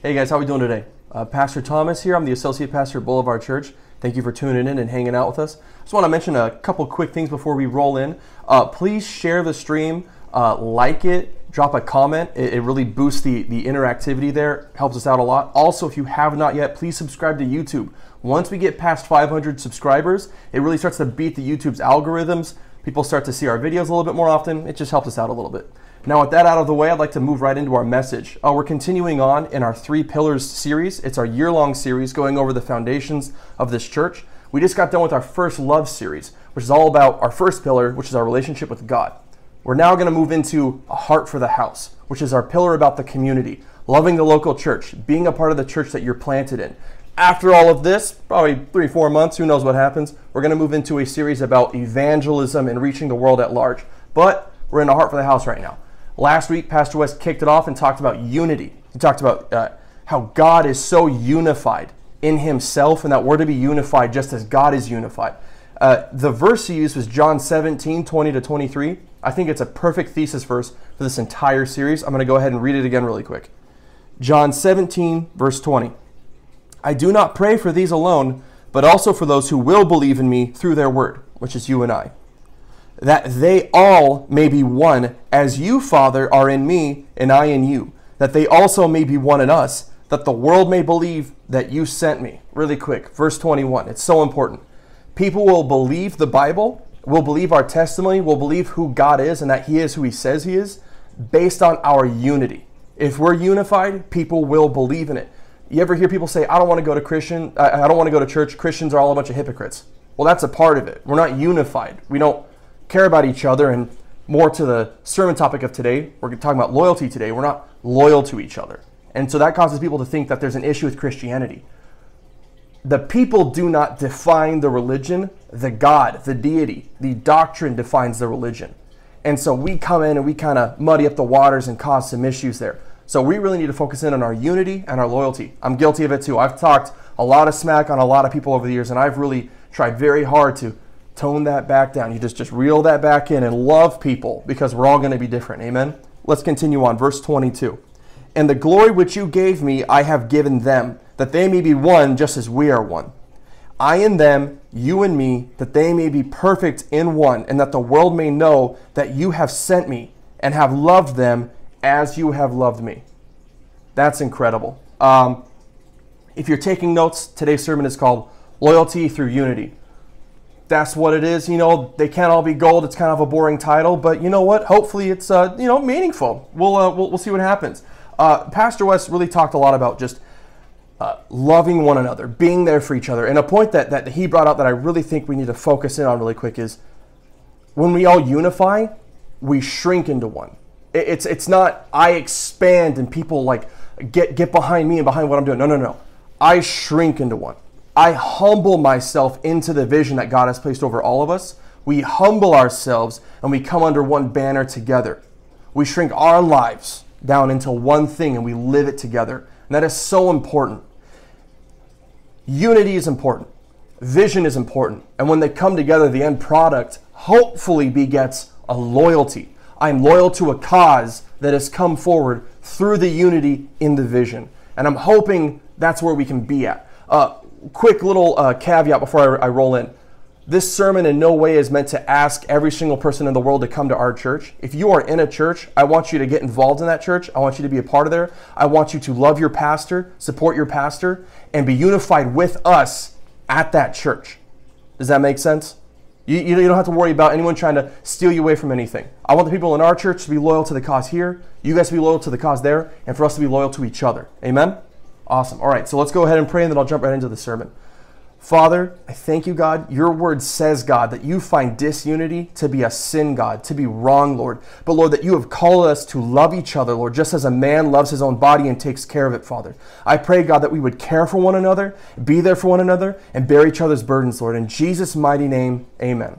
Hey guys, how are we doing today? Pastor Thomas here. I'm the Associate Pastor at Boulevard Church. Thank you for tuning in and hanging out with us. I just want to mention a couple quick things before we roll in. Please share the stream, like it, drop a comment. It really boosts the interactivity there, helps us out a lot. Also, if you have not yet, please subscribe to YouTube. Once we get past 500 subscribers, it really starts to beat the YouTube's algorithms. People start to see our videos a little bit more often. It just helps us out a little bit. Now with that out of the way, I'd like to move right into our message. We're continuing on in our Three Pillars series. It's our year-long series going over the foundations of this church. We just got done with our First Love series, which is all about our first pillar, which is our relationship with God. We're now going to move into a heart for the house, which is our pillar about the community, loving the local church, being a part of the church that you're planted in. After all of this, probably 3-4 months, who knows what happens, we're going to move into a series about evangelism and reaching the world at large. But we're in a heart for the house right now. Last week, Pastor West kicked it off and talked about unity. He talked about how God is so unified in himself and that we're to be unified just as God is unified. The verse he used was John 17:20-23. I think it's a perfect thesis verse for this entire series. I'm going to go ahead and read it again really quick. John 17:20. I do not pray for these alone, but also for those who will believe in me through their word, which is you and I. That they all may be one, as you, Father, are in me, and I in you. That they also may be one in us, that the world may believe that you sent me. Really quick, verse 21. It's so important. People will believe the Bible, will believe our testimony, will believe who God is and that he is who he says he is, based on our unity. If we're unified, people will believe in it. You ever hear people say, I don't want to go to I don't want to go to church. Christians are all a bunch of hypocrites. Well, that's a part of it. We're not unified. We don't care about each other. And more to the sermon topic of today, we're talking about loyalty today. We're not loyal to each other. And so that causes people to think that there's an issue with Christianity. The people do not define the religion. The God, the deity, the doctrine defines the religion. And so we come in and we kind of muddy up the waters and cause some issues there. So we really need to focus in on our unity and our loyalty. I'm guilty of it too. I've talked a lot of smack on a lot of people over the years, and I've really tried very hard to tone that back down. You just reel that back in and love people, because we're all going to be different. Amen. Let's continue on. Verse 22. And the glory which you gave me, I have given them, that they may be one just as we are one. I in them, you in me, that they may be perfect in one, and that the world may know that you have sent me and have loved them as you have loved me. That's incredible. If you're taking notes, today's sermon is called Loyalty Through Unity. That's what it is. You know, they can't all be gold. It's kind of a boring title, but you know what? Hopefully it's, you know, meaningful. We'll see what happens. Pastor West really talked a lot about just loving one another, being there for each other. And a point that he brought out that I really think we need to focus in on really quick is when we all unify, we shrink into one. It's not I expand and people like get behind me and behind what I'm doing. No, no, no. I shrink into one. I humble myself into the vision that God has placed over all of us. We humble ourselves and we come under one banner together. We shrink our lives down into one thing and we live it together. And that is so important. Unity is important. Vision is important. And when they come together, the end product hopefully begets a loyalty. I'm loyal to a cause that has come forward through the unity in the vision. And I'm hoping that's where we can be at. Quick little caveat before I roll in. This sermon in no way is meant to ask every single person in the world to come to our church. If you are in a church, I want you to get involved in that church. I want you to be a part of there. I want you to love your pastor, support your pastor, and be unified with us at that church. Does that make sense? You don't have to worry about anyone trying to steal you away from anything. I want the people in our church to be loyal to the cause here, you guys to be loyal to the cause there, and for us to be loyal to each other. Amen? Awesome. All right, so let's go ahead and pray, and then I'll jump right into the sermon. Father, I thank you, God. Your word says, God, that you find disunity to be a sin, God, to be wrong, Lord. But, Lord, that you have called us to love each other, Lord, just as a man loves his own body and takes care of it, Father. I pray, God, that we would care for one another, be there for one another, and bear each other's burdens, Lord. In Jesus' mighty name, amen.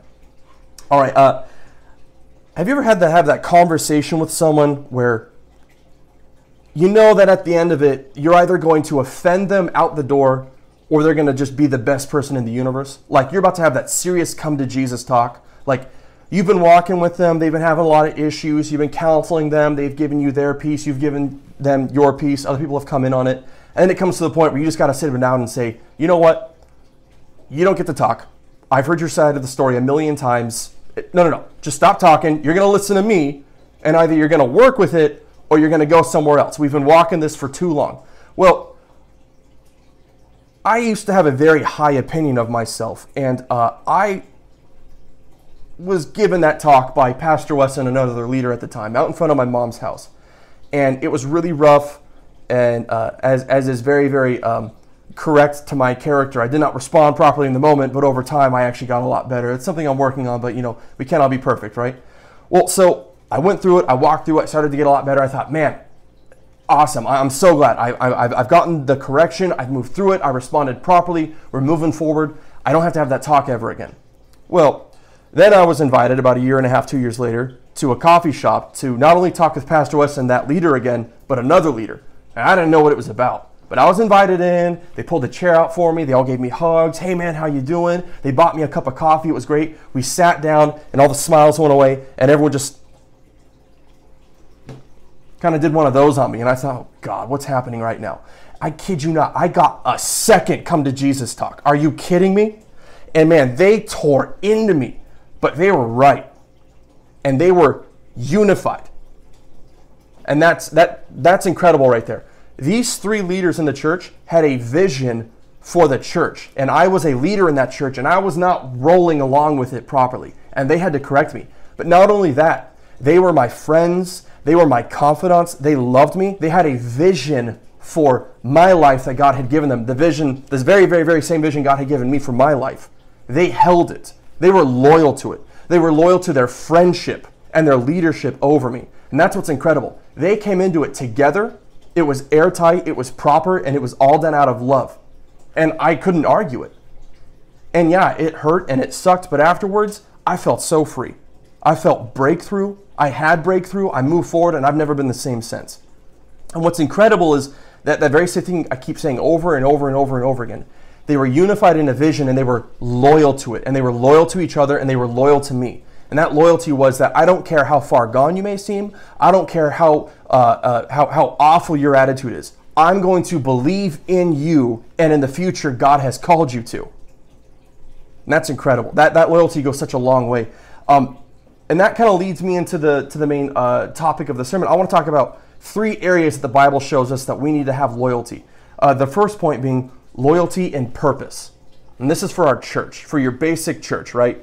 All right. Have you ever had to have that conversation with someone where you know that at the end of it, you're either going to offend them out the door or they're going to just be the best person in the universe? Like, you're about to have that serious come to Jesus talk. Like, You've been walking with them. They've been having a lot of issues. You've been counseling them. They've given you their piece. You've given them your piece. Other people have come in on it. And then it comes to the point where you just got to sit them down and say, you know what? You don't get to talk. I've heard your side of the story a million times. No. Just stop talking. You're going to listen to me, and either you're going to work with it or you're going to go somewhere else. We've been walking this for too long. Well, I used to have a very high opinion of myself, and I was given that talk by Pastor Wesson, another leader at the time, out in front of my mom's house. And it was really rough, and as is very, very correct to my character. I did not respond properly in the moment, but over time I actually got a lot better. It's something I'm working on, but you know, we can't all be perfect, right? Well, so I went through it, I walked through it, I started to get a lot better. I thought, man, awesome, I'm so glad. I've gotten the correction, I've moved through it, I responded properly, we're moving forward. I don't have to have that talk ever again. Well, then I was invited about a year and a half, 2 years later, to a coffee shop to not only talk with Pastor Weston, that leader again, but another leader. And I didn't know what it was about, but I was invited in. They pulled a chair out for me. They all gave me hugs. Hey man, how you doing? They bought me a cup of coffee. It was great. We sat down and all the smiles went away and everyone just kind of did one of those on me. And I thought, oh God, what's happening right now? I kid you not. I got a second come to Jesus talk. Are you kidding me? And man, they tore into me. But they were right, and they were unified, and that's incredible right there. These three leaders in the church had a vision for the church, and I was a leader in that church, and I was not rolling along with it properly, and they had to correct me. But not only that, they were my friends, they were my confidants, they loved me, they had a vision for my life that God had given them. The vision, this very, very, very same vision God had given me for my life. They held it. They were loyal to it. They were loyal to their friendship and their leadership over me. And that's what's incredible. They came into it together. It was airtight, it was proper, and it was all done out of love. And I couldn't argue it. And yeah, it hurt and it sucked, but afterwards, I felt so free. I felt breakthrough. I had breakthrough. I moved forward, and I've never been the same since. And what's incredible is that very same thing I keep saying over and over and over and over again. They were unified in a vision, and they were loyal to it, and they were loyal to each other, and they were loyal to me. And that loyalty was that I don't care how far gone you may seem. I don't care how awful your attitude is. I'm going to believe in you and in the future God has called you to. And that's incredible. That loyalty goes such a long way. And that kind of leads me into the main topic of the sermon. I want to talk about three areas that the Bible shows us that we need to have loyalty. The first point being loyalty and purpose. And this is for our church, for your basic church, right?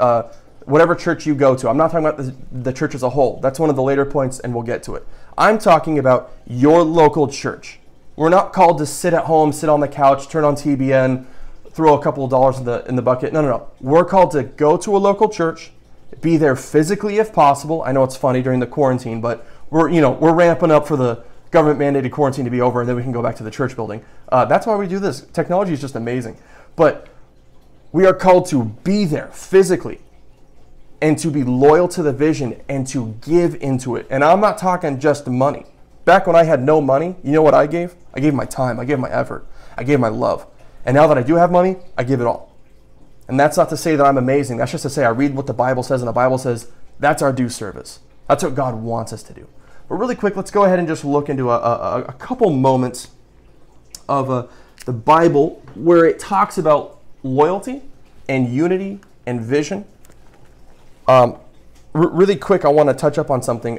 Whatever church you go to. I'm not talking about the church as a whole. That's one of the later points, and we'll get to it. I'm talking about your local church. We're not called to sit at home, sit on the couch, turn on TBN, throw a couple of dollars in the bucket. No. We're called to go to a local church, be there physically if possible. I know it's funny during the quarantine, but we're ramping up for the government-mandated quarantine to be over, and then we can go back to the church building. That's why we do this. Technology is just amazing. But we are called to be there physically and to be loyal to the vision and to give into it. And I'm not talking just money. Back when I had no money, you know what I gave? I gave my time. I gave my effort. I gave my love. And now that I do have money, I give it all. And that's not to say that I'm amazing. That's just to say I read what the Bible says, and the Bible says that's our due service. That's what God wants us to do. But really quick, let's go ahead and just look into a couple moments of the Bible where it talks about loyalty and unity and vision. Really quick, I want to touch up on something.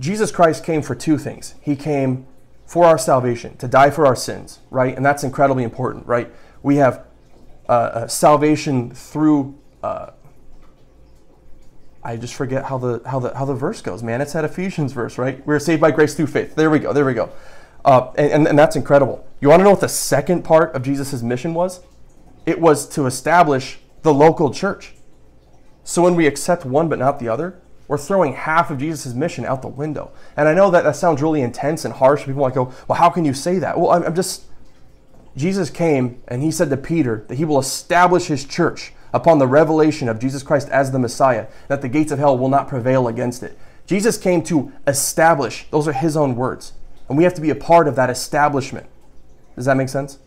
Jesus Christ came for two things. He came for our salvation, to die for our sins, right? And that's incredibly important, right? We have salvation through... I just forget how the verse goes, man. It's that Ephesians verse, right? We're saved by grace through faith. There we go. And that's incredible. You want to know what the second part of Jesus' mission was? It was to establish the local church. So when we accept one but not the other, we're throwing half of Jesus' mission out the window. And I know that sounds really intense and harsh. People might go, well, how can you say that? Well, Jesus came and he said to Peter that he will establish his church upon the revelation of Jesus Christ as the Messiah, that the gates of hell will not prevail against it. Jesus came to establish. Those are his own words. And we have to be a part of that establishment. Does that make sense?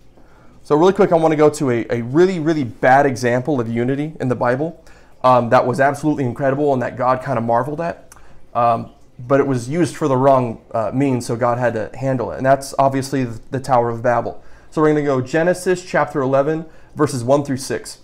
So really quick, I want to go to a really, really bad example of unity in the Bible. that was absolutely incredible and that God kind of marveled at. But it was used for the wrong means, so God had to handle it. And that's obviously the Tower of Babel. So we're going to go Genesis chapter 11, verses 1 through 6.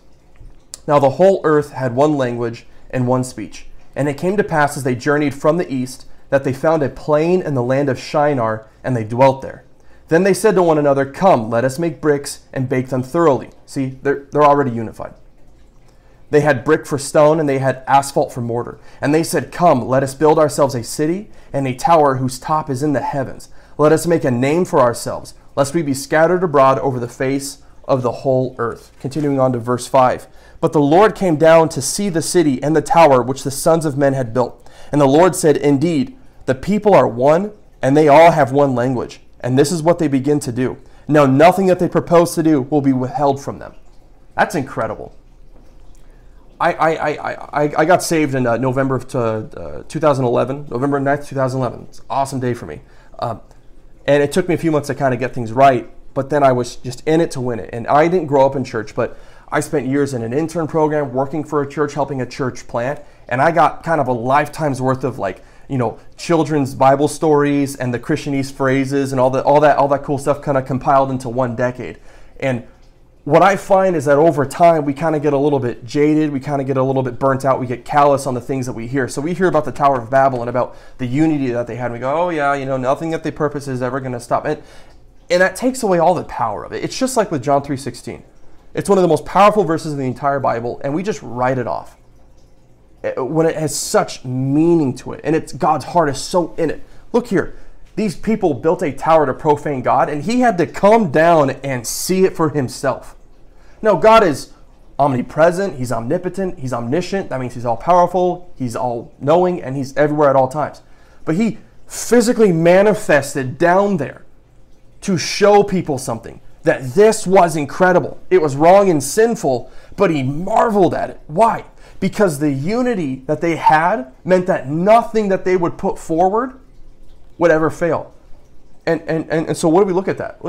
Now the whole earth had one language and one speech. And it came to pass as they journeyed from the east that they found a plain in the land of Shinar, and they dwelt there. Then they said to one another, "Come, let us make bricks and bake them thoroughly." See, they're already unified. They had brick for stone, and they had asphalt for mortar. And they said, "Come, let us build ourselves a city and a tower whose top is in the heavens. Let us make a name for ourselves, lest we be scattered abroad over the face of the whole earth." Continuing on to verse 5. But the Lord came down to see the city and the tower which the sons of men had built. And the Lord said, "Indeed, the people are one, and they all have one language. And this is what they begin to do. Now nothing that they propose to do will be withheld from them." That's incredible. I got saved in November of 2011, November 9th, 2011. It's an awesome day for me. And it took me a few months to kind of get things right, but then I was just in it to win it. And I didn't grow up in church, but I spent years in an intern program, working for a church, helping a church plant. And I got kind of a lifetime's worth of, like, you know, children's Bible stories and the Christianese phrases and all that cool stuff kind of compiled into one decade. And what I find is that over time, we kind of get a little bit jaded. We kind of get a little bit burnt out. We get callous on the things that we hear. So we hear about the Tower of Babel and about the unity that they had. And we go, "Oh yeah, you know, nothing that they purpose is ever going to stop it." And that takes away all the power of it. It's just like with John 3:16. It's one of the most powerful verses in the entire Bible, and we just write it off when it has such meaning to it. And it's God's heart is so in it. Look here. These people built a tower to profane God, and he had to come down and see it for himself. Now, God is omnipresent. He's omnipotent. He's omniscient. That means he's all powerful. He's all knowing, and he's everywhere at all times. But he physically manifested down there to show people something, that this was incredible. It was wrong and sinful, but he marveled at it. Why? Because the unity that they had meant that nothing that they would put forward would ever fail. And so what do we look at that?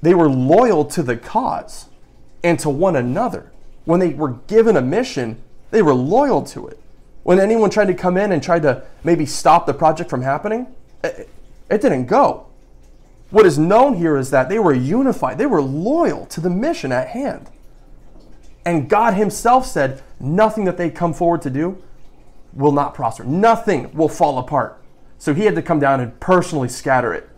They were loyal to the cause and to one another. When they were given a mission, they were loyal to it. When anyone tried to come in and tried to maybe stop the project from happening, it didn't go. What is known here is that they were unified. They were loyal to the mission at hand. And God himself said, nothing that they come forward to do will not prosper. Nothing will fall apart. So he had to come down and personally scatter it,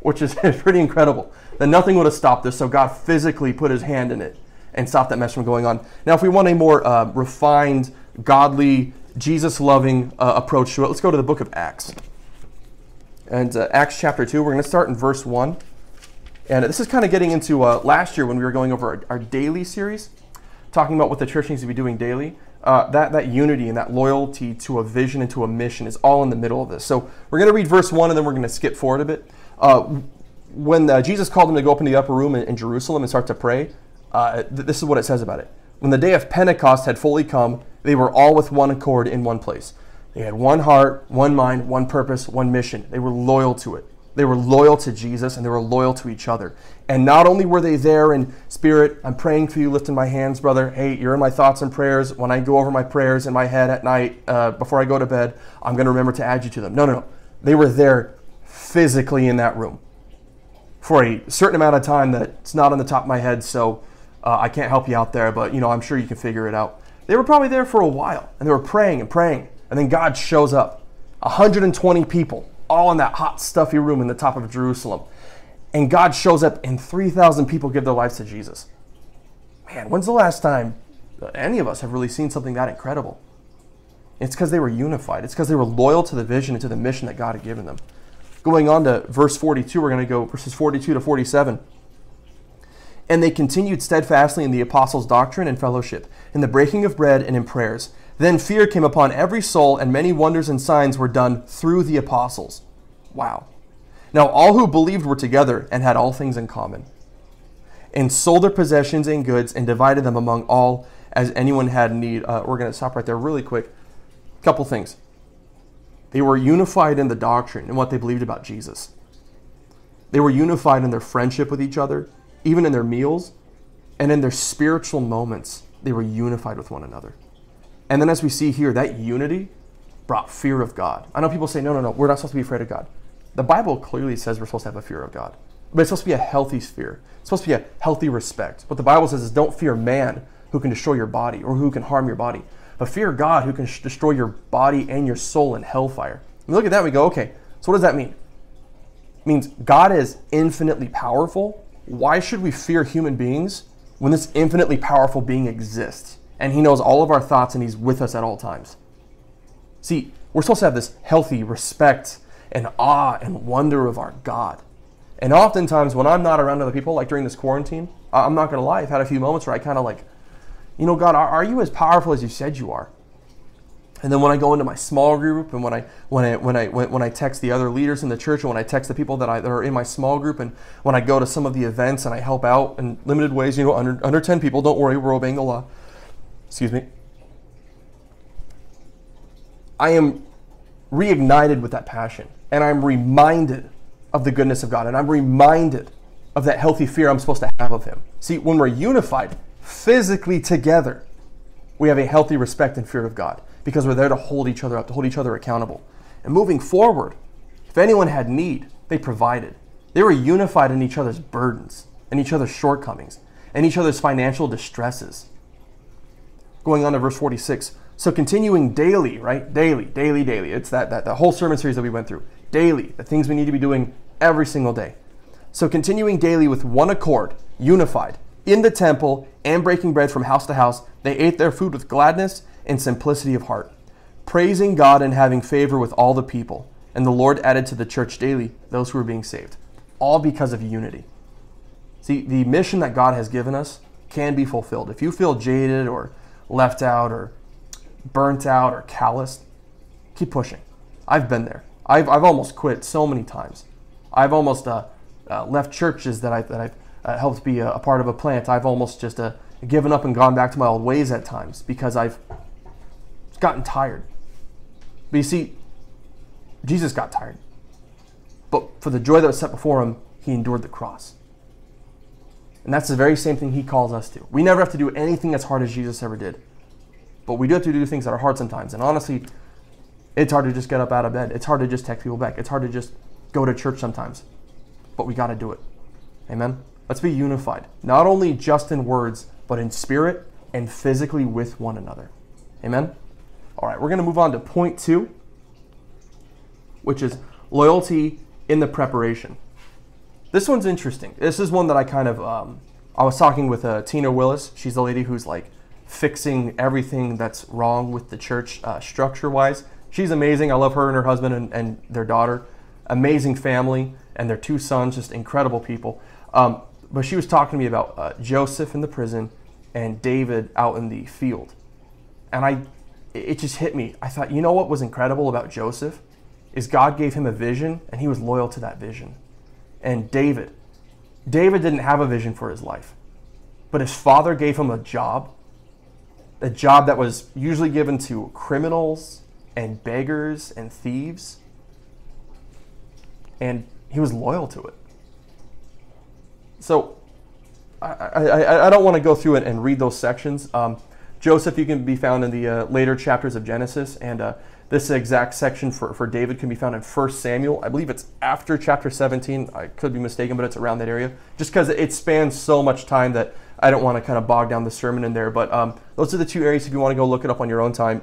which is pretty incredible. That nothing would have stopped this, so God physically put his hand in it and stopped that mess from going on. Now, if we want a more refined, godly, Jesus-loving approach to it, let's go to the book of Acts. And Acts chapter 2, we're going to start in verse 1. And this is kind of getting into last year when we were going over our daily series, talking about what the church needs to be doing daily. That unity and that loyalty to a vision and to a mission is all in the middle of this. So we're going to read verse 1, and then we're going to skip forward a bit. When Jesus called them to go up into the upper room in Jerusalem and start to pray, this is what it says about it. When the day of Pentecost had fully come, they were all with one accord in one place. They had one heart, one mind, one purpose, one mission. They were loyal to it. They were loyal to Jesus, and they were loyal to each other. And not only were they there in spirit, "I'm praying for you, lifting my hands, brother. Hey, you're in my thoughts and prayers. When I go over my prayers in my head at night, before I go to bed, I'm going to remember to add you to them." No. They were there physically in that room for a certain amount of time that's not on the top of my head, so I can't help you out there, but, you know, I'm sure you can figure it out. They were probably there for a while, and they were praying and praying, and then God shows up. 120 people. All in that hot, stuffy room in the top of Jerusalem. And God shows up, and 3,000 people give their lives to Jesus. Man, when's the last time any of us have really seen something that incredible? It's because they were unified. It's because they were loyal to the vision and to the mission that God had given them. Going on to verse 42, we're going to go verses 42 to 47. And they continued steadfastly in the apostles' doctrine and fellowship, in the breaking of bread and in prayers. Then fear came upon every soul, and many wonders and signs were done through the apostles. Wow. Now all who believed were together and had all things in common, and sold their possessions and goods and divided them among all as anyone had need. We're going to stop right there really quick. A couple things. They were unified in the doctrine and what they believed about Jesus. They were unified in their friendship with each other, even in their meals, and in their spiritual moments. They were unified with one another. And then as we see here, that unity brought fear of God. I know people say, no, we're not supposed to be afraid of God. The Bible clearly says we're supposed to have a fear of God. But it's supposed to be a healthy fear. It's supposed to be a healthy respect. What the Bible says is don't fear man who can destroy your body or who can harm your body. But fear God who can destroy your body and your soul in hellfire. And we look at that and we go, okay, so what does that mean? It means God is infinitely powerful. Why should we fear human beings when this infinitely powerful being exists? And he knows all of our thoughts and he's with us at all times. See, we're supposed to have this healthy respect and awe and wonder of our God. And oftentimes when I'm not around other people, like during this quarantine, I'm not going to lie, I've had a few moments where I kind of like, you know, God, are you as powerful as you said you are? And then when I go into my small group and when I text the other leaders in the church and when I text the people that are in my small group and when I go to some of the events and I help out in limited ways, you know, under 10 people, don't worry, we're obeying the law. Excuse me. I am reignited with that passion and I'm reminded of the goodness of God. And I'm reminded of that healthy fear I'm supposed to have of him. See, when we're unified physically together, we have a healthy respect and fear of God because we're there to hold each other up, to hold each other accountable. And moving forward, if anyone had need, they provided. They were unified in each other's burdens and each other's shortcomings and each other's financial distresses. Going on to verse 46. So continuing daily, right? Daily. It's that whole sermon series that we went through. Daily, the things we need to be doing every single day. So continuing daily with one accord, unified, in the temple and breaking bread from house to house, they ate their food with gladness and simplicity of heart, praising God and having favor with all the people. And the Lord added to the church daily those who were being saved, all because of unity. See, the mission that God has given us can be fulfilled. If you feel jaded or left out or burnt out or calloused, keep pushing. I've been there. I've almost quit so many times. I've almost left churches that I've helped be a part of a plant. I've almost just given up and gone back to my old ways at times because I've gotten tired. But you see, Jesus got tired. But for the joy that was set before him, he endured the cross. And that's the very same thing he calls us to. We never have to do anything as hard as Jesus ever did. But we do have to do things that are hard sometimes. And honestly, it's hard to just get up out of bed. It's hard to just text people back. It's hard to just go to church sometimes. But we got to do it. Amen? Let's be unified. Not only just in words, but in spirit and physically with one another. Amen? All right, we're going to move on to point 2, which is loyalty in the preparation. This one's interesting. This is one that I kind of, I was talking with Tina Willis. She's the lady who's like fixing everything that's wrong with the church structure-wise. She's amazing. I love her and her husband and their daughter. Amazing family and their 2 sons, just incredible people. But she was talking to me about Joseph in the prison and David out in the field. And it just hit me. I thought, you know what was incredible about Joseph is God gave him a vision and he was loyal to that vision. And David didn't have a vision for his life, but his father gave him a job that was usually given to criminals and beggars and thieves, and he was loyal to it. So I don't want to go through it and read those sections. Joseph, you can be found in the later chapters of Genesis, and this exact section for David can be found in 1 Samuel. I believe it's after chapter 17. I could be mistaken, but it's around that area just because it spans so much time that I don't want to kind of bog down the sermon in there. But those are the 2 areas if you want to go look it up on your own time.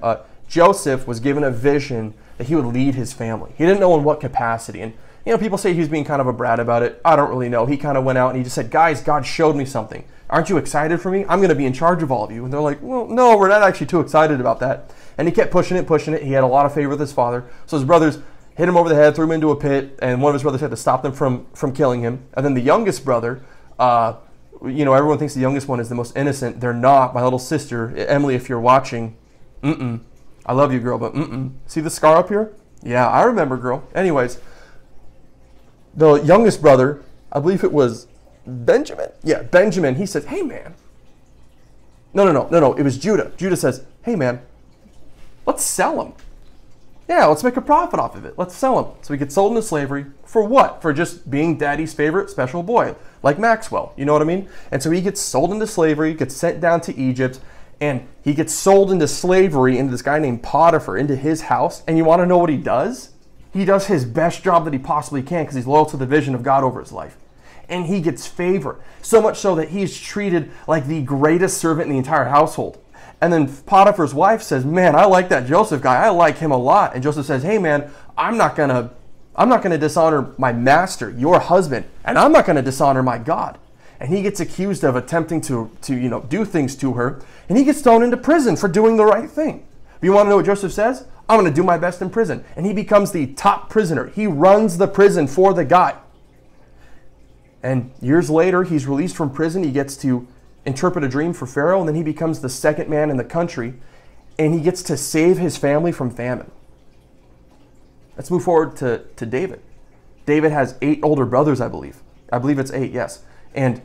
Joseph was given a vision that he would lead his family. He didn't know in what capacity. And, you know, people say he was being kind of a brat about it. I don't really know. He kind of went out and he just said, guys, God showed me something. Aren't you excited for me? I'm going to be in charge of all of you. And they're like, well, no, we're not actually too excited about that. And he kept pushing it. He had a lot of favor with his father. So his brothers hit him over the head, threw him into a pit, and one of his brothers had to stop them from killing him. And then the youngest brother, you know, everyone thinks the youngest one is the most innocent. They're not. My little sister, Emily, if you're watching, I love you, girl, but See the scar up here? Yeah, I remember, girl. Anyways, the youngest brother, I believe it was Benjamin. Yeah, Benjamin. He says, hey, man. No. It was Judah. Judah says, hey, man, let's sell him. Yeah, let's make a profit off of it. Let's sell him. So we get sold into slavery. For what? For just being daddy's favorite special boy, like Maxwell. You know what I mean? And so he gets sold into slavery, gets sent down to Egypt, And he gets sold into slavery, into this guy named Potiphar, into his house. And you want to know what he does? He does his best job that he possibly can because he's loyal to the vision of God over his life. And he gets favor, so much so that he's treated like the greatest servant in the entire household. And then Potiphar's wife says, man, I like that Joseph guy. I like him a lot. And Joseph says, hey, man, I'm not going to dishonor my master, your husband, and I'm not going to dishonor my God. And he gets accused of attempting to do things to her, and he gets thrown into prison for doing the right thing. But you want to know what Joseph says? I'm going to do my best in prison. And he becomes the top prisoner. He runs the prison for the guy. And years later, he's released from prison. He gets to interpret a dream for Pharaoh, and then he becomes the second man in the country, and he gets to save his family from famine. Let's move forward to David. David has 8 older brothers, I believe. I believe it's 8, yes. And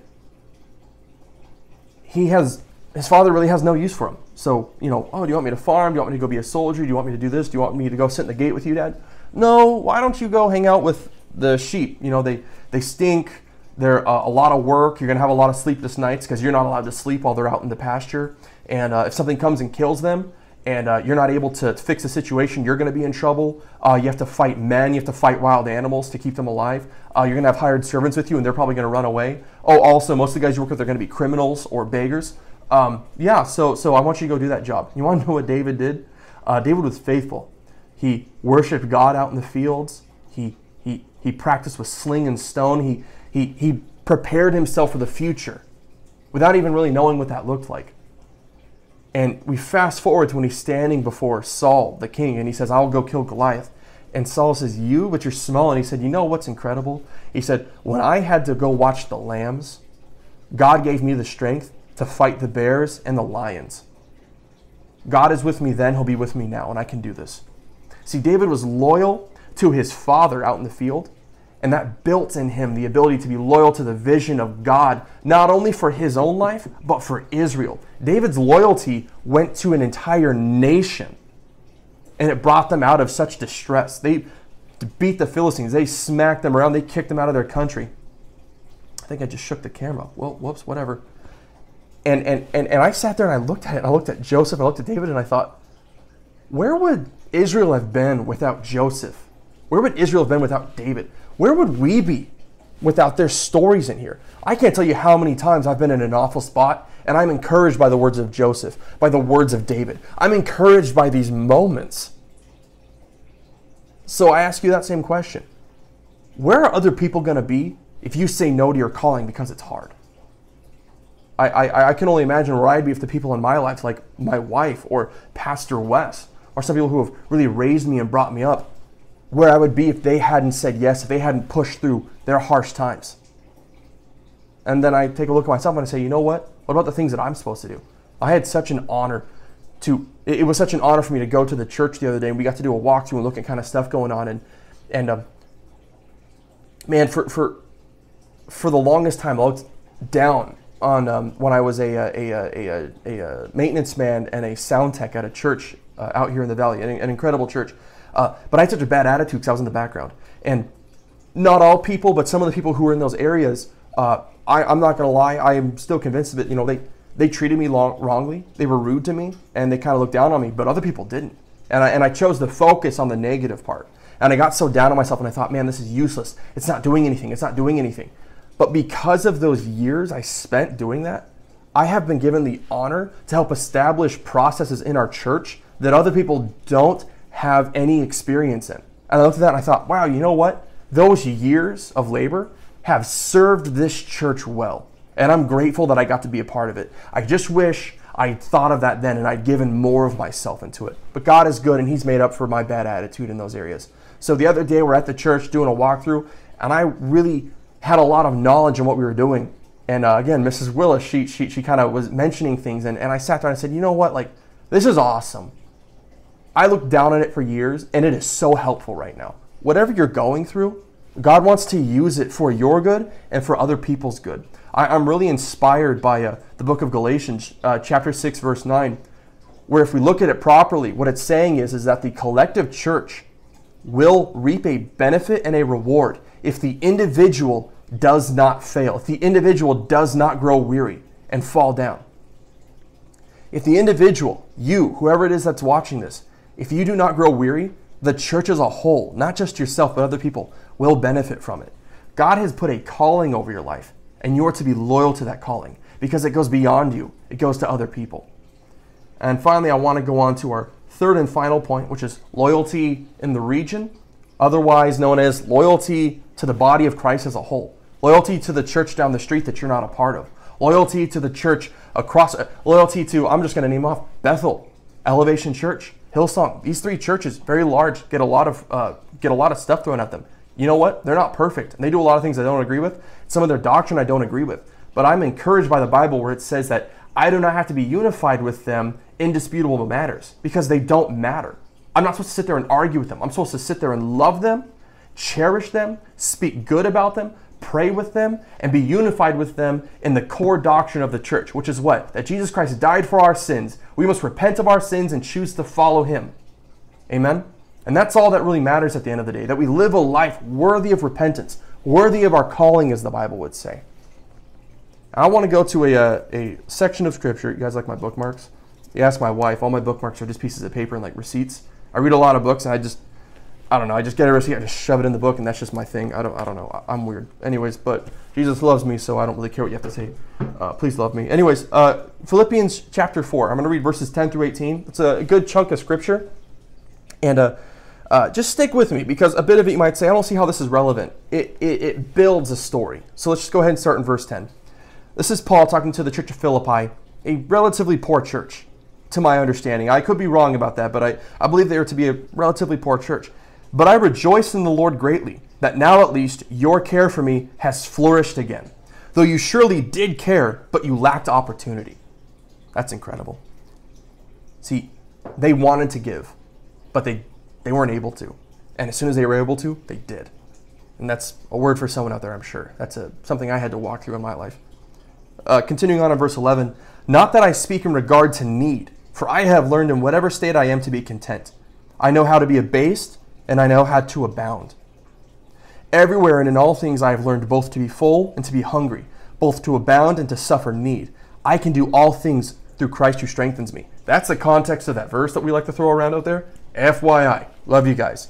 his father really has no use for him. So, do you want me to farm? Do you want me to go be a soldier? Do you want me to do this? Do you want me to go sit in the gate with you, Dad? No, why don't you go hang out with the sheep? They stink. They're a lot of work. You're going to have a lot of sleepless nights because you're not allowed to sleep while they're out in the pasture. And if something comes and kills them, and you're not able to fix the situation, you're going to be in trouble. You have to fight men. You have to fight wild animals to keep them alive. You're going to have hired servants with you, and they're probably going to run away. Oh, also, most of the guys you work with are going to be criminals or beggars. So I want you to go do that job. You want to know what David did? David was faithful. He worshipped God out in the fields. He practiced with sling and stone. He prepared himself for the future without even really knowing what that looked like. And we fast forward to when he's standing before Saul, the king, and he says, I'll go kill Goliath. And Saul says, you, but you're small. And he said, you know what's incredible? He said, when I had to go watch the lambs, God gave me the strength to fight the bears and the lions. God is with me then, he'll be with me now, and I can do this. See, David was loyal to his father out in the field, and that built in him the ability to be loyal to the vision of God, not only for his own life, but for Israel. David's loyalty went to an entire nation, and it brought them out of such distress. They beat the Philistines. They smacked them around. They kicked them out of their country. I think I just shook the camera. Well, whoops, whatever. And I sat there and I looked at it, and I looked at Joseph, I looked at David, and I thought, where would Israel have been without Joseph? Where would Israel have been without David? Where would we be without their stories in here? I can't tell you how many times I've been in an awful spot, and I'm encouraged by the words of Joseph, by the words of David. I'm encouraged by these moments. So I ask you that same question. Where are other people going to be if you say no to your calling because it's hard? I can only imagine where I'd be if the people in my life, like my wife or Pastor Wes, or some people who have really raised me and brought me up, where I would be if they hadn't said yes, if they hadn't pushed through their harsh times. And then I take a look at myself and I say, you know what? What about the things that I'm supposed to do? I had such an honor it was such an honor for me to go to the church the other day, and we got to do a walkthrough and look at kind of stuff going on. And man, for the longest time, I looked down on when I was a maintenance man and a sound tech at a church out here in the valley, an incredible church. But I had such a bad attitude because I was in the background. And not all people, but some of the people who were in those areas, I'm not going to lie, I am still convinced of it. They treated me wrongly. They were rude to me, and they kind of looked down on me, but other people didn't. And I chose to focus on the negative part. And I got so down on myself, and I thought, man, this is useless. It's not doing anything. It's not doing anything. But because of those years I spent doing that, I have been given the honor to help establish processes in our church that other people don't have any experience in. And I looked at that and I thought, wow, you know what? Those years of labor have served this church well. And I'm grateful that I got to be a part of it. I just wish I thought of that then and I'd given more of myself into it. But God is good, and he's made up for my bad attitude in those areas. So the other day we're at the church doing a walkthrough, and I really had a lot of knowledge in what we were doing. And again, Mrs. Willis, she kind of was mentioning things, and I sat there and I said, you know what? Like, this is awesome. I looked down on it for years, and it is so helpful right now. Whatever you're going through, God wants to use it for your good and for other people's good. I'm really inspired by the book of Galatians, chapter 6, verse 9, where if we look at it properly, what it's saying is that the collective church will reap a benefit and a reward if the individual does not fail, if the individual does not grow weary and fall down. If the individual, you, whoever it is that's watching this, if you do not grow weary, the church as a whole, not just yourself, but other people, will benefit from it. God has put a calling over your life, and you are to be loyal to that calling because it goes beyond you. It goes to other people. And finally, I want to go on to our third and final point, which is loyalty in the region, otherwise known as loyalty to the body of Christ as a whole. Loyalty to the church down the street that you're not a part of. Loyalty to the church across, loyalty to, I'm just going to name off, Bethel, Elevation Church, Hillsong. These three churches, very large, get a lot of stuff thrown at them. You know what? They're not perfect, and they do a lot of things I don't agree with. Some of their doctrine I don't agree with. But I'm encouraged by the Bible where it says that I do not have to be unified with them in disputable matters because they don't matter. I'm not supposed to sit there and argue with them. I'm supposed to sit there and love them, cherish them, speak good about them, pray with them, and be unified with them in the core doctrine of the church, which is what? That Jesus Christ died for our sins. We must repent of our sins and choose to follow him. Amen? And that's all that really matters at the end of the day, that we live a life worthy of repentance, worthy of our calling, as the Bible would say. I want to go to a section of Scripture. You guys like my bookmarks? You ask my wife, all my bookmarks are just pieces of paper and like receipts. I read a lot of books, and I don't know, I just get a receipt, I just shove it in the book, and that's just my thing. I don't know, I'm weird. Anyways, but Jesus loves me, so I don't really care what you have to say. Please love me. Anyways, Philippians chapter 4. I'm going to read verses 10 through 18. It's a good chunk of Scripture. And just stick with me, because a bit of it you might say, I don't see how this is relevant. It builds a story. So let's just go ahead and start in verse 10. This is Paul talking to the church of Philippi, a relatively poor church, to my understanding. I could be wrong about that, but I believe they were to be a relatively poor church. But I rejoice in the Lord greatly, that now at least your care for me has flourished again, though you surely did care, but you lacked opportunity. That's incredible. See, they wanted to give, but they weren't able to. And as soon as they were able to, they did. And that's a word for someone out there, I'm sure. That's something I had to walk through in my life. Continuing on in verse 11, not that I speak in regard to need, for I have learned in whatever state I am to be content. I know how to be abased, and I know how to abound. Everywhere and in all things I have learned both to be full and to be hungry, both to abound and to suffer need. I can do all things through Christ who strengthens me. That's the context of that verse that we like to throw around out there. FYI, love you guys.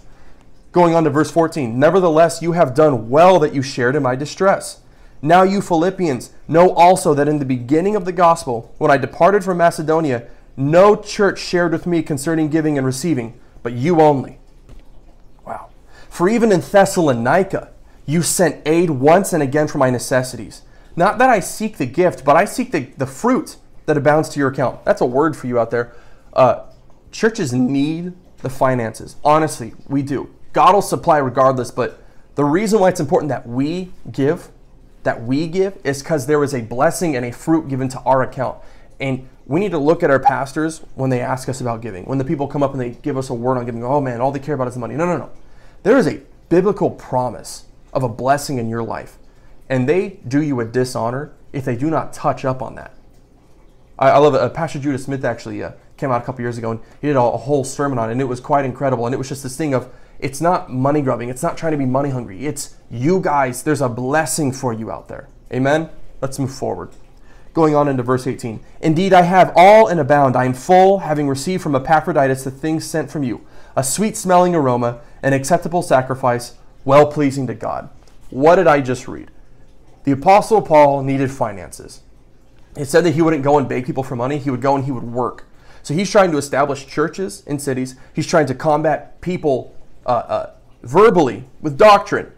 Going on to verse 14, nevertheless, you have done well that you shared in my distress. Now you Philippians know also that in the beginning of the gospel, when I departed from Macedonia, no church shared with me concerning giving and receiving, but you only. Wow. For even in Thessalonica, you sent aid once and again for my necessities. Not that I seek the gift, but I seek the fruit that abounds to your account. That's a word for you out there. Churches need the finances. Honestly, we do. God will supply regardless, but the reason why it's important that we give is because there was a blessing and a fruit given to our account. And we need to look at our pastors when they ask us about giving. When the people come up and they give us a word on giving, oh man, all they care about is the money. No, no, no. There is a biblical promise of a blessing in your life. And they do you a dishonor if they do not touch up on that. I love it. Pastor Judah Smith actually came out a couple years ago, and he did a whole sermon on it, and it was quite incredible. And it was just this thing of, it's not money grubbing. It's not trying to be money hungry. It's you guys. There's a blessing for you out there. Amen? Let's move forward. Going on into verse 18. Indeed, I have all and abound. I am full, having received from Epaphroditus the things sent from you, a sweet-smelling aroma, an acceptable sacrifice, well-pleasing to God. What did I just read? The Apostle Paul needed finances. It said that he wouldn't go and beg people for money. He would go and he would work. So he's trying to establish churches in cities. He's trying to combat people verbally with doctrine.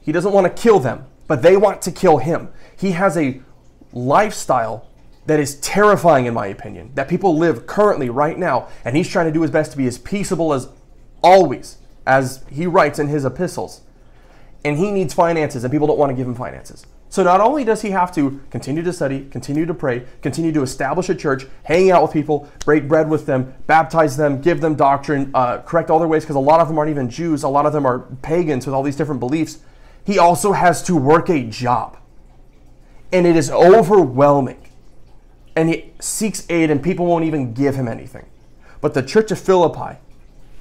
He doesn't want to kill them, but they want to kill him. He has a lifestyle that is terrifying, in my opinion, that people live currently right now, and he's trying to do his best to be as peaceable as always, as he writes in his epistles. And he needs finances, and people don't want to give him finances. So not only does he have to continue to study, continue to pray, continue to establish a church, hang out with people, break bread with them, baptize them, give them doctrine, correct all their ways, because a lot of them aren't even Jews. A lot of them are pagans with all these different beliefs. He also has to work a job. And it is overwhelming. And he seeks aid, and people won't even give him anything. But the church of Philippi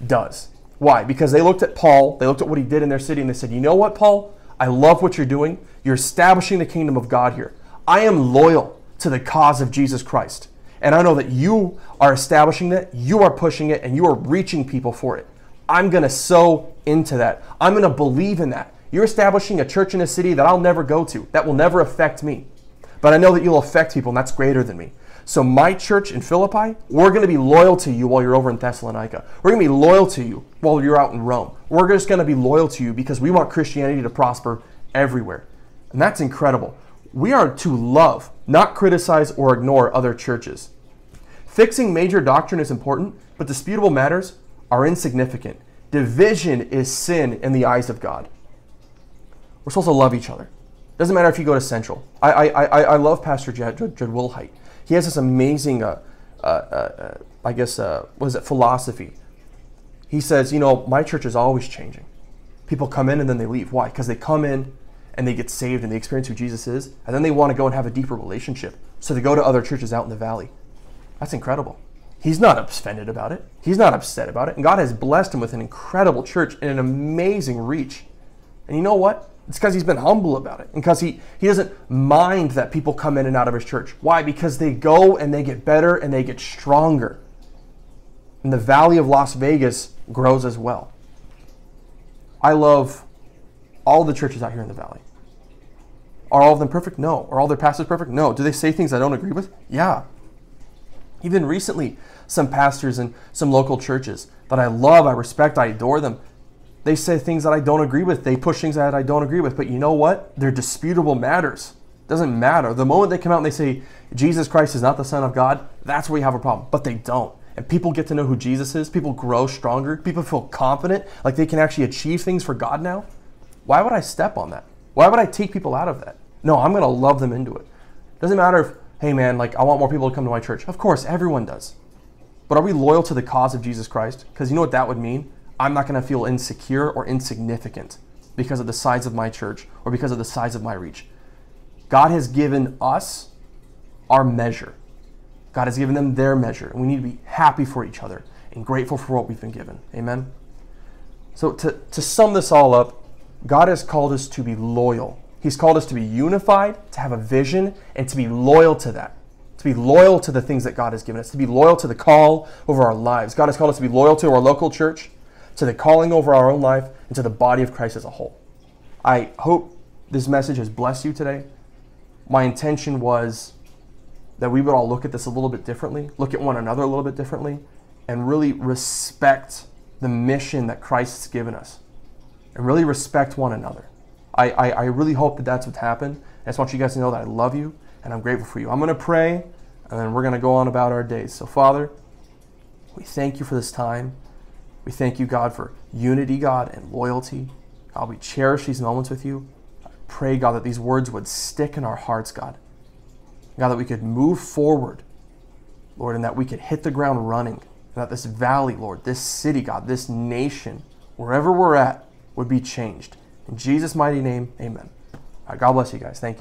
does. Why? Because they looked at Paul, they looked at what he did in their city, and they said, you know what, Paul? I love what you're doing. You're establishing the kingdom of God here. I am loyal to the cause of Jesus Christ. And I know that you are establishing that, you are pushing it, and you are reaching people for it. I'm going to sow into that. I'm going to believe in that. You're establishing a church in a city that I'll never go to, that will never affect me. But I know that you'll affect people, and that's greater than me. So my church in Philippi, we're going to be loyal to you while you're over in Thessalonica. We're going to be loyal to you while you're out in Rome. We're just going to be loyal to you because we want Christianity to prosper everywhere. And that's incredible. We are to love, not criticize or ignore other churches. Fixing major doctrine is important, but disputable matters are insignificant. Division is sin in the eyes of God. We're supposed to love each other. Doesn't matter if you go to Central. I love Pastor Judd Wilhite. He has this amazing, philosophy. He says, you know, my church is always changing. People come in and then they leave. Why? Because they come in and they get saved and they experience who Jesus is, and then they want to go and have a deeper relationship. So they go to other churches out in the valley. That's incredible. He's not offended about it. He's not upset about it. And God has blessed him with an incredible church and an amazing reach. And you know what? It's because he's been humble about it, and because he doesn't mind that people come in and out of his church. Why? Because they go and they get better and they get stronger. And the Valley of Las Vegas grows as well. I love all the churches out here in the Valley. Are all of them perfect? No. Are all their pastors perfect? No. Do they say things I don't agree with? Yeah. Even recently, some pastors in some local churches that I love, I respect, I adore them, they say things that I don't agree with. They push things that I don't agree with. But you know what? They're disputable matters. Doesn't matter. The moment they come out and they say, Jesus Christ is not the Son of God, that's where you have a problem. But they don't. And people get to know who Jesus is. People grow stronger. People feel confident, like they can actually achieve things for God now. Why would I step on that? Why would I take people out of that? No, I'm going to love them into it. Doesn't matter if, hey man, like I want more people to come to my church. Of course, everyone does. But are we loyal to the cause of Jesus Christ? Because you know what that would mean? I'm not going to feel insecure or insignificant because of the size of my church or because of the size of my reach. God has given us our measure. God has given them their measure. And we need to be happy for each other and grateful for what we've been given. Amen? So to sum this all up, God has called us to be loyal. He's called us to be unified, to have a vision, and to be loyal to that. To be loyal to the things that God has given us. To be loyal to the call over our lives. God has called us to be loyal to our local church, to the calling over our own life, and to the body of Christ as a whole. I hope this message has blessed you today. My intention was that we would all look at this a little bit differently, look at one another a little bit differently, and really respect the mission that Christ's given us, and really respect one another. I really hope that that's what happened. I just want you guys to know that I love you, and I'm grateful for you. I'm going to pray, and then we're going to go on about our days. So, Father, we thank you for this time. We thank you, God, for unity, God, and loyalty. God, we cherish these moments with you. I pray, God, that these words would stick in our hearts, God. God, that we could move forward, Lord, and that we could hit the ground running, and that this valley, Lord, this city, God, this nation, wherever we're at, would be changed. In Jesus' mighty name, amen. All right, God bless you guys. Thank you.